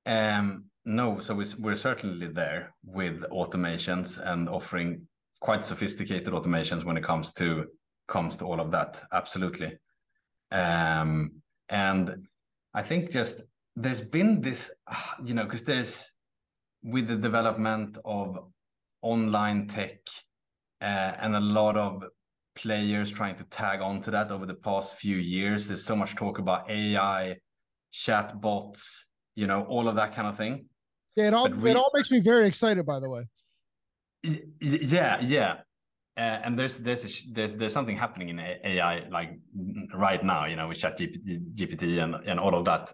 No, so we're certainly there with automations and offering quite sophisticated automations when it comes to all of that. Absolutely. And I think just there's been this, you know, because there's, with the development of online tech and a lot of players trying to tag onto that over the past few years, there's so much talk about AI, chatbots, you know, all of that kind of thing. Yeah, it all makes me very excited, by the way. Yeah. And there's something happening in AI like right now, you know, with ChatGPT and all of that,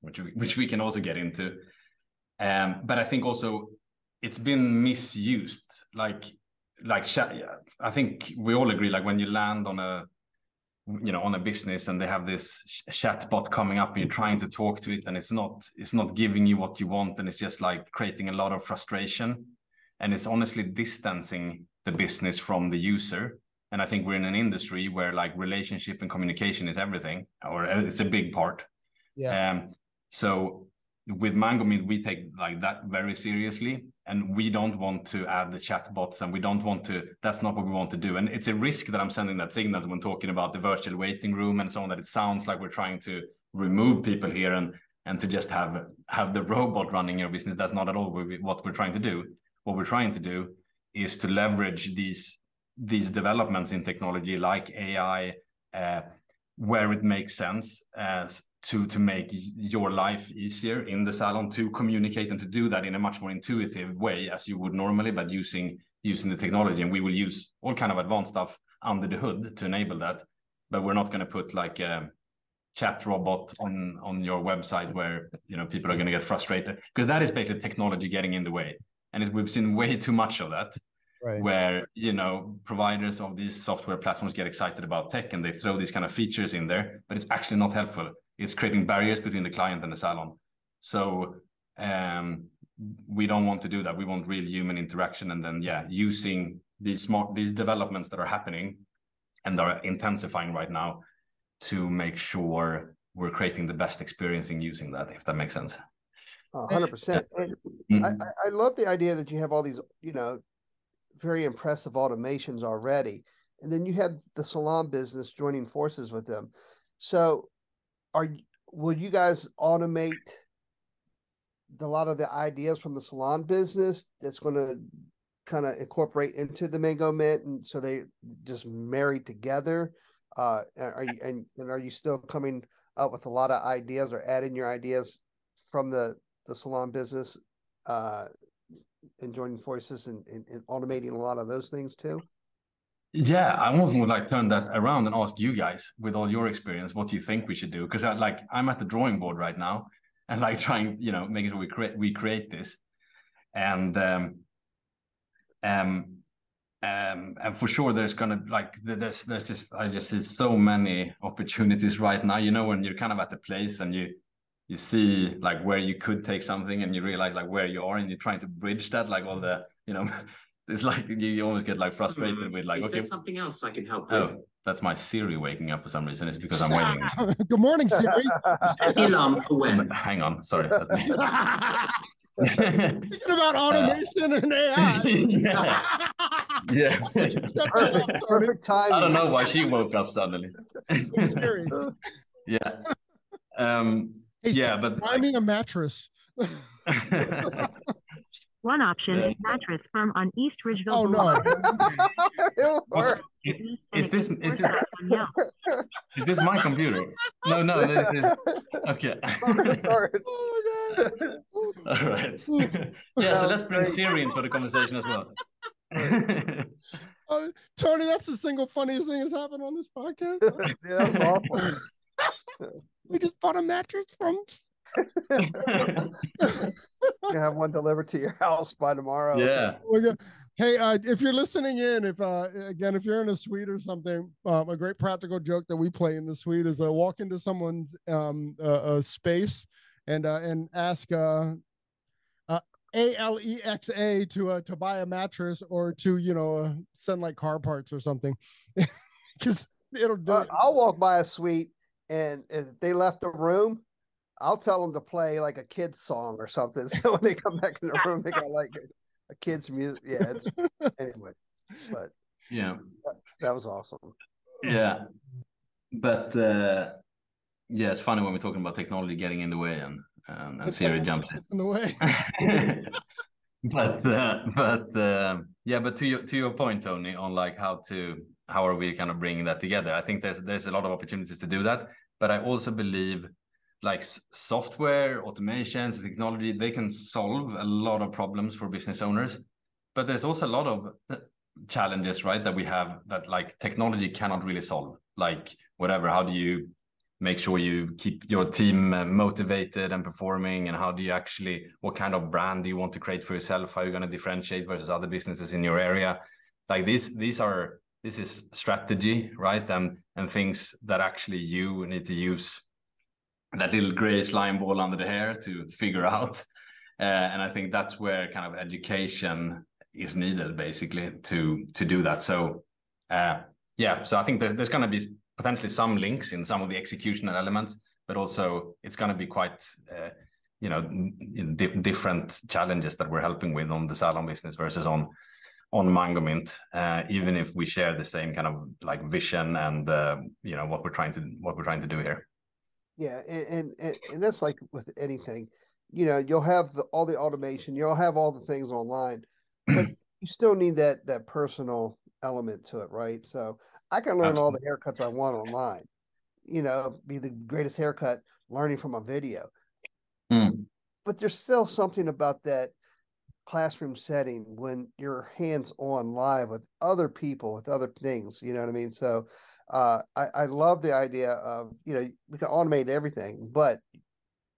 which we can also get into. But I think also it's been misused. I think we all agree, like when you land on a business and they have this chatbot coming up and you're trying to talk to it and it's not giving you what you want, and it's just like creating a lot of frustration. And it's honestly distancing the business from the user. And I think we're in an industry where like relationship and communication is everything, or it's a big part. Yeah. So with Mangomint, we take like that very seriously, and we don't want to add the chatbots, and we don't want to, that's not what we want to do. And it's a risk that I'm sending that signal when talking about the virtual waiting room and so on, that it sounds like we're trying to remove people here and to just have the robot running your business. That's not at all what we're trying to do. What we're trying to do is to leverage these developments in technology like AI, where it makes sense to make your life easier in the salon, to communicate and to do that in a much more intuitive way as you would normally, but using the technology. And we will use all kind of advanced stuff under the hood to enable that. But we're not going to put like a chat robot on your website where, you know, people are going to get frustrated, because that is basically technology getting in the way. And we've seen way too much of that, right? Where, you know, providers of these software platforms get excited about tech and they throw these kind of features in there, but it's actually not helpful. It's creating barriers between the client and the salon. So we don't want to do that. We want real human interaction. And then, yeah, using these developments that are happening and are intensifying right now to make sure we're creating the best experience in using that, if that makes sense. 100%. I love the idea that you have all these, you know, very impressive automations already. And then you have the salon business joining forces with them. So will you guys automate a lot of the ideas from the salon business that's going to kind of incorporate into the Mangomint, and so they just marry together? Are you still coming up with a lot of ideas or adding your ideas from the salon business and joining forces and automating a lot of those things too? Yeah, I often would like turn that around and ask you guys, with all your experience, what do you think we should do? Because I'm at the drawing board right now and trying, making sure we create this, and for sure there's gonna there's see so many opportunities right now. When you're kind of at the place and you see where you could take something, and you realize where you are, and you're trying to bridge that, all the it's you always get frustrated with okay, there's something else I can help with. Oh, that's my Siri waking up for some reason. It's because I'm waiting. Good morning, Siri. Hang on, sorry. Thinking about automation and AI. Yeah. Perfect timing. I don't know why she woke up suddenly. Siri. Yeah. Yeah, but finding a mattress. One option is mattress firm on East Ridgeville. Oh no! Is this my computer? No. This is okay. Oh my god! All right. Yeah. So let's bring theory into the conversation as well. Tony, that's the single funniest thing that's happened on this podcast. Yeah, that's awful. We just bought a mattress from. You have one delivered to your house by tomorrow. Yeah. Hey, if you're listening in, if you're in a suite or something, a great practical joke that we play in the suite is walk into someone's space and ask Alexa to buy a mattress, or to send car parts or something, because it'll do it. I'll walk by a suite, and if they left the room, I'll tell them to play a kid's song or something. So when they come back in the room, they got a kid's music. Yeah. Anyway, but yeah, that was awesome. Yeah. But yeah, it's funny when we're talking about technology getting in the way, and Siri jumps in the way. But to your point, Tony, on how are we kind of bringing that together? I think there's a lot of opportunities to do that, but I also believe software, automations, technology, they can solve a lot of problems for business owners. But there's also a lot of challenges, right, that we have that technology cannot really solve. How do you make sure you keep your team motivated and performing? And how do you what kind of brand do you want to create for yourself? How are you going to differentiate versus other businesses in your area? This is strategy, right? And things that you need to use that little gray slime ball under the hair to figure out. And I think that's where kind of education is needed, basically, to do that. So, so I think there's going to be potentially some links in some of the executional elements, but also it's going to be quite, different challenges that we're helping with on the salon business versus on Mangomint, even if we share the same kind of vision and, what we're trying to do here. Yeah, and that's with anything, you'll have all the automation, you'll have all the things online, but you still need that personal element to it, right? So I can learn all the haircuts I want online, be the greatest haircut learning from a video. Mm. But there's still something about that classroom setting when you're hands-on live with other people, with other things, you know what I mean? So I love the idea of, we can automate everything, but,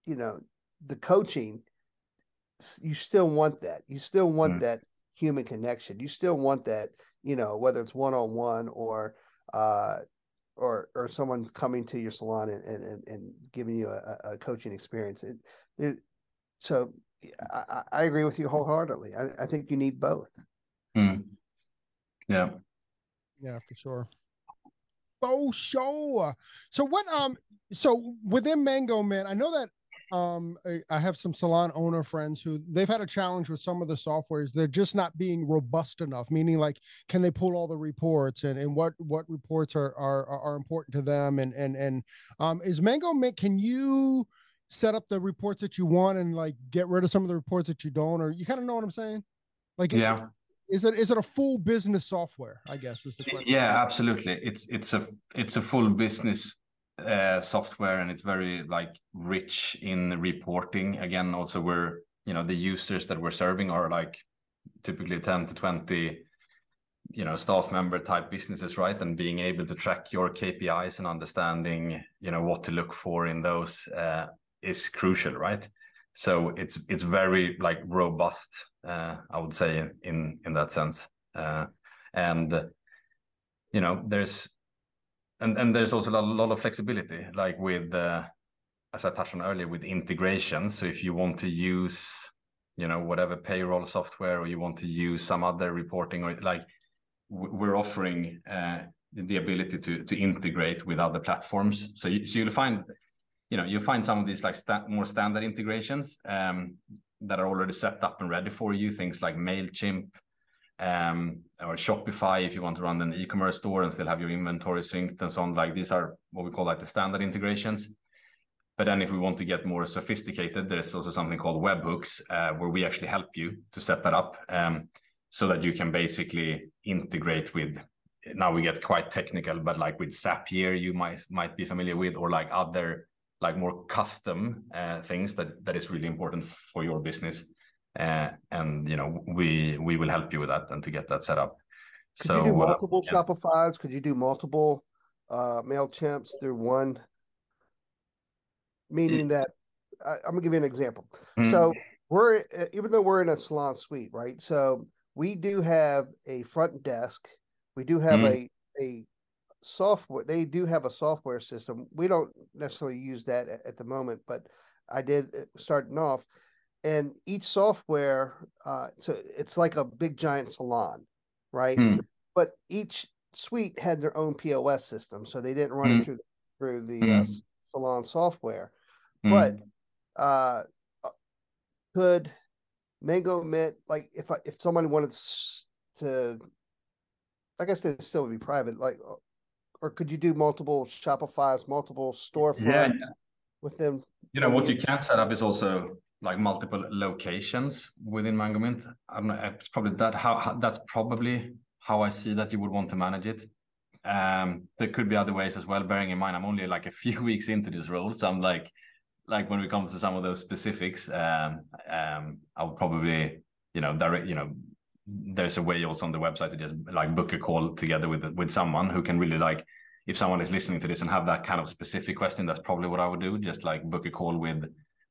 the coaching, you still want that. You still want that human connection. You still want that, whether it's one-on-one or someone's coming to your salon and giving you a coaching experience. So I agree with you wholeheartedly. I think you need both. Mm. Yeah. Yeah, for sure. So sure. So within Mangomint, I know that I have some salon owner friends who they've had a challenge with some of the softwares. They're just not being robust enough, meaning like, can they pull all the reports and what reports are important to them? And is Mangomint, can you set up the reports that you want and like get rid of some of the reports that you don't, or you kind of know what I'm saying? Like, yeah. Is it a full business software, I guess, is the question. Yeah, absolutely. It's a full business software, and it's very like rich in reporting. Again, also we're, you know, the users that we're serving are like typically 10 to 20, you know, staff member type businesses, right? And being able to track your KPIs and understanding, you know, what to look for in those is crucial, right? So it's very like robust, I would say, in that sense. And you know, there's also a lot of flexibility, like with, as I touched on earlier, with integration. So if you want to use, you know, whatever payroll software, or you want to use some other reporting, or like we're offering the ability to integrate with other platforms. So you'll find, you know, you'll find some of these like more standard integrations that are already set up and ready for you. Things like MailChimp. Or Shopify, if you want to run an e-commerce store and still have your inventory synced and so on. Like, these are what we call like the standard integrations. But then if we want to get more sophisticated, there's also something called webhooks, where we actually help you to set that up, so that you can basically integrate with, now we get quite technical, but like with Zapier, you might be familiar with, or like other, like more custom things that is really important for your business. And you know, we will help you with that and to get that set up. Could you do multiple Shopify's? Could you do multiple MailChimps through one? Meaning that I'm gonna give you an example. So we're, even though we're in a salon suite, right? So we do have a front desk. We do have a software. They do have a software system. We don't necessarily use that at the moment, but I did starting off. And each software, so it's like a big giant salon, right? But each suite had their own POS system, so they didn't run it through the salon software. But could Mangomint, like if somebody wanted to, I guess they still would be private, like, or could you do multiple Shopify's, multiple storefronts with them? You know, what you can set up is also like multiple locations within Mangomint. I don't know. It's probably that's probably how I see that you would want to manage it. There could be other ways as well. Bearing in mind, I'm only like a few weeks into this role, so I'm like when it comes to some of those specifics, I would probably, you know, direct. You know, there's a way also on the website to just like book a call together with someone who can really like, if someone is listening to this and have that kind of specific question, that's probably what I would do. Just like book a call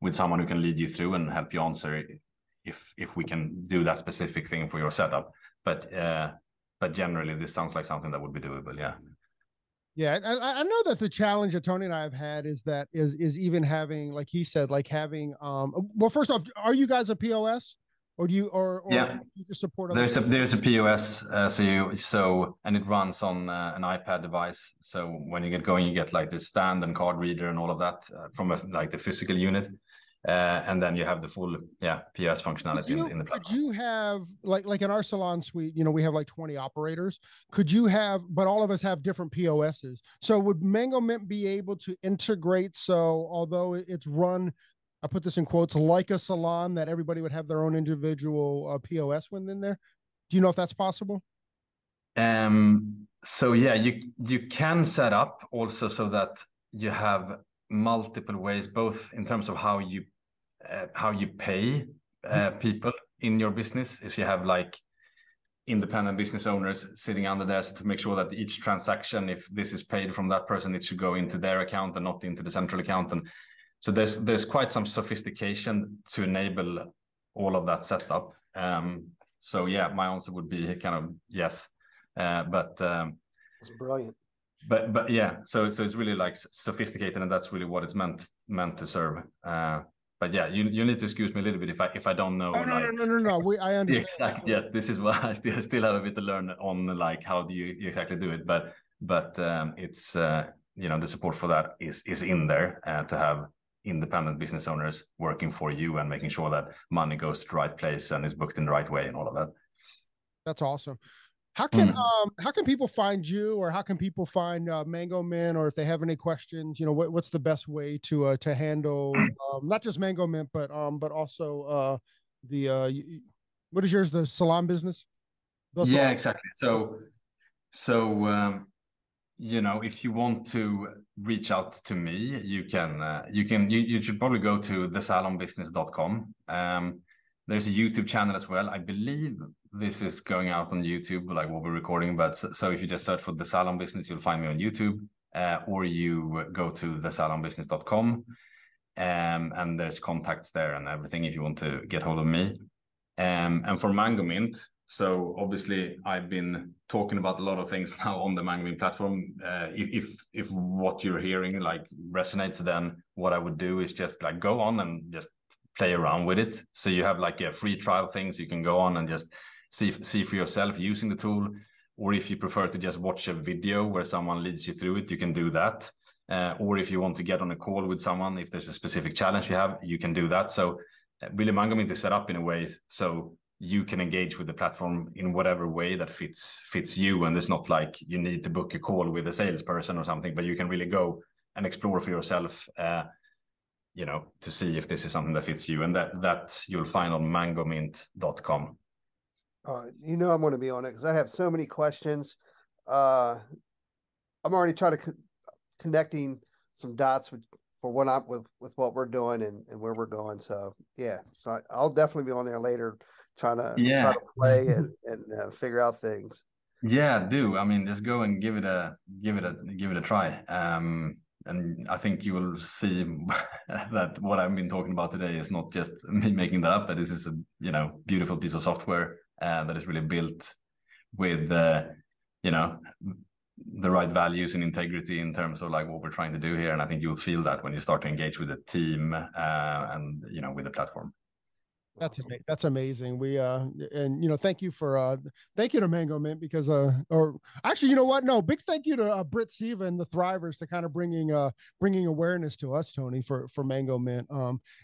with someone who can lead you through and help you answer if we can do that specific thing for your setup. But generally, this sounds like something that would be doable, yeah. Yeah, I know that the challenge that Tony and I have had is that is even having, like he said, like having, well, first off, are you guys a POS? Or do you, or yeah, do you just support others? There's a POS, and it runs on an iPad device. So when you get going, you get like this stand and card reader and all of that from like the physical unit, and then you have the full POS functionality in the platform. Could you have like in our salon suite, you know, we have like 20 operators. Could you have, but all of us have different POSs. So would Mangomint be able to integrate? So although it's run, I put this in quotes, like a salon, that everybody would have their own individual POS within there. Do you know if that's possible? So yeah, you can set up also so that you have multiple ways, both in terms of how you pay people in your business. If you have like independent business owners sitting under there, so to make sure that each transaction, if this is paid from that person, it should go into their account and not into the central account. And so there's quite some sophistication to enable all of that setup. So yeah, my answer would be kind of yes, but it's brilliant. But yeah, so it's really like sophisticated, and that's really what it's meant to serve. But yeah, you need to excuse me a little bit if I don't know. Oh, no. I understand. Exactly. Yeah, this is why I still have a bit to learn on like how do you exactly do it. But it's you know, the support for that is in there to have independent business owners working for you and making sure that money goes to the right place and is booked in the right way and all of that. That's awesome. How can people find you, or how can people find Mangomint, or if they have any questions, you know, what's the best way to handle not just Mangomint, but also what is yours, the salon business? Yeah, exactly. So, you know, if you want to reach out to me, you should probably go to TheSalonBusiness.com. There's a YouTube channel as well. I believe this is going out on YouTube, like what we're recording. But so if you just search for The Salon Business, you'll find me on YouTube, or you go to thesalonbusiness.com, and there's contacts there and everything if you want to get hold of me. And for Mangomint, so obviously I've been talking about a lot of things now on the Mangomint platform. If what you're hearing like resonates, then what I would do is just like go on and just play around with it. So you have like a free trial thing, so you can go on and just see for yourself using the tool, or if you prefer to just watch a video where someone leads you through it, you can do that. Or if you want to get on a call with someone, if there's a specific challenge you have, you can do that. So really, Mangomint is set up in a way so you can engage with the platform in whatever way that fits you, and there's not like you need to book a call with a salesperson or something, but you can really go and explore for yourself, you know, to see if this is something that fits you, and that you'll find on Mangomint.com. You know, I'm going to be on it because I have so many questions. I'm already trying to connecting some dots with what we're doing and where we're going. So yeah, so I'll definitely be on there later, trying to play and figure out things. Yeah, do. I mean, just go and give it a try. And I think you will see that what I've been talking about today is not just me making that up, but this is a, you know, beautiful piece of software that is really built with, you know, the right values and integrity in terms of like what we're trying to do here. And I think you'll feel that when you start to engage with the team and, you know, with the platform. That's amazing. We and you know, thank you to Mangomint, because or actually, you know what, no, big thank you to Britt Siva and the Thrivers to kind of bringing awareness to us, Tony, for Mangomint.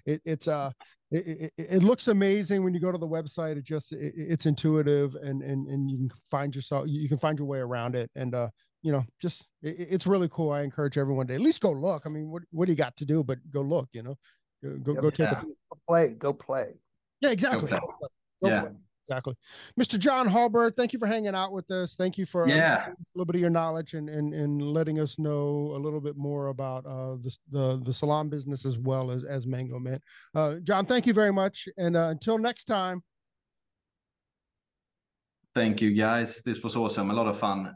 It looks amazing when you go to the website. It's intuitive and you can find your way around it, and you know, just it's really cool. I encourage everyone to at least go look. I mean, what do you got to do but go look? You know, go take a play. Go play. Yeah, exactly. Exactly. Mr. John Hallberg, thank you for hanging out with us. Thank you for a little bit of your knowledge and letting us know a little bit more about the salon business as well as Mangomint. John, thank you very much. And until next time. Thank you, guys. This was awesome. A lot of fun.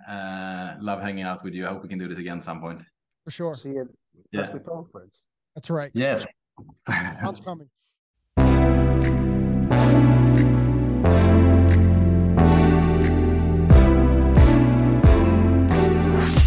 Love hanging out with you. I hope we can do this again at some point. For sure. See you at Presley Poe Conference. That's right. Yes. John's coming.